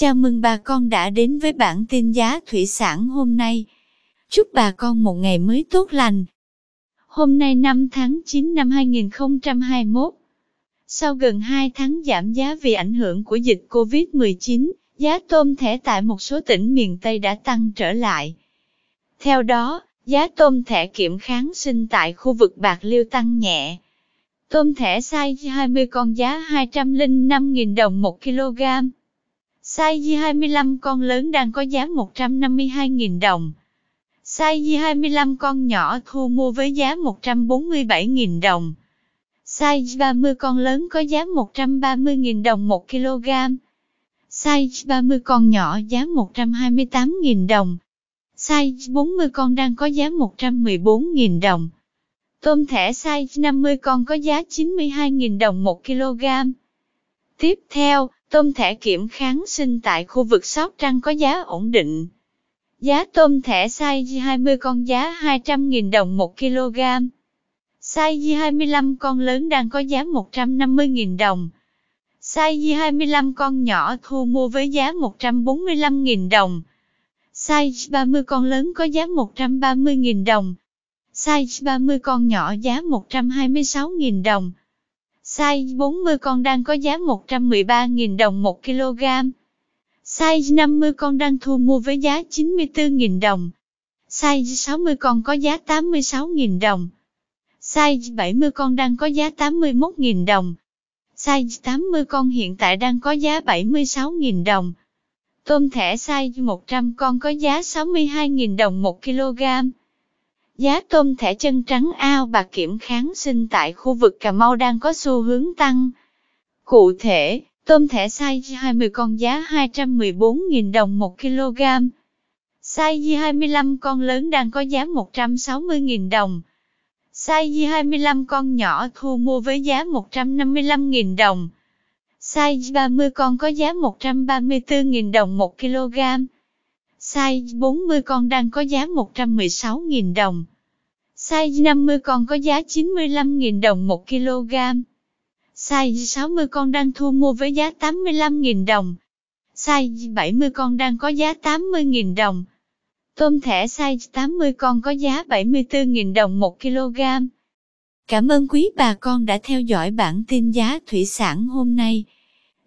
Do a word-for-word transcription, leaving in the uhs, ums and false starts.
Chào mừng bà con đã đến với bản tin giá thủy sản hôm nay. Chúc bà con một ngày mới tốt lành. Hôm nay năm tháng chín năm hai nghìn không trăm hai mươi mốt, sau gần hai tháng giảm giá vì ảnh hưởng của dịch Covid mười chín, giá tôm thẻ tại một số tỉnh miền Tây đã tăng trở lại. Theo đó, giá tôm thẻ kiểm kháng sinh tại khu vực Bạc Liêu tăng nhẹ. Tôm thẻ size hai mươi con giá hai trăm lẻ năm nghìn đồng một ki lô gam. Size hai mươi lăm con lớn đang có giá một trăm năm mươi hai nghìn đồng. Size hai mươi lăm con nhỏ thu mua với giá một trăm bốn mươi bảy nghìn đồng. Size ba mươi con lớn có giá một trăm ba mươi nghìn đồng một ki lô gam. Size ba mươi con nhỏ giá một trăm hai mươi tám nghìn đồng. Size bốn mươi con đang có giá một trăm mười bốn nghìn đồng. Tôm thẻ size năm mươi con có giá chín mươi hai nghìn đồng một ki lô gam. Tiếp theo, tôm thẻ kiểm kháng sinh tại khu vực Sóc Trăng có giá ổn định. Giá tôm thẻ size hai mươi con giá hai trăm nghìn đồng một ki lô gam. Size hai mươi lăm con lớn đang có giá một trăm năm mươi nghìn đồng. Size hai mươi lăm con nhỏ thu mua với giá một trăm bốn mươi lăm nghìn đồng. Size ba mươi con lớn có giá một trăm ba mươi nghìn đồng. Size ba mươi con nhỏ giá một trăm hai mươi sáu nghìn đồng. Size bốn mươi con đang có giá một trăm mười ba nghìn đồng một ki lô gam. Size năm mươi con đang thu mua với giá chín mươi tư nghìn đồng. Size sáu mươi con có giá tám mươi sáu nghìn đồng. Size bảy mươi con đang có giá tám mươi mốt nghìn đồng. Size tám mươi con hiện tại đang có giá bảy mươi sáu nghìn đồng. Tôm thẻ size một trăm con có giá sáu mươi hai nghìn đồng một ki lô gam. Giá tôm thẻ chân trắng ao bạc kiểm kháng sinh tại khu vực Cà Mau đang có xu hướng tăng. Cụ thể, tôm thẻ size hai mươi con giá hai trăm mười bốn nghìn đồng một ki lô gam. Size hai mươi lăm con lớn đang có giá một trăm sáu mươi nghìn đồng. Size hai mươi lăm con nhỏ thu mua với giá một trăm năm mươi lăm nghìn đồng. Size ba mươi con có giá một trăm ba mươi tư nghìn đồng một ki lô gam. Size bốn mươi con đang có giá một trăm mười sáu nghìn đồng. Size năm mươi con có giá chín mươi lăm nghìn đồng một ki lô gam. Size sáu mươi con đang thu mua với giá tám mươi lăm nghìn đồng. Size bảy mươi con đang có giá tám mươi nghìn đồng. Tôm thẻ size tám mươi con có giá bảy mươi tư nghìn đồng một ki lô gam. Cảm ơn quý bà con đã theo dõi bản tin giá thủy sản hôm nay.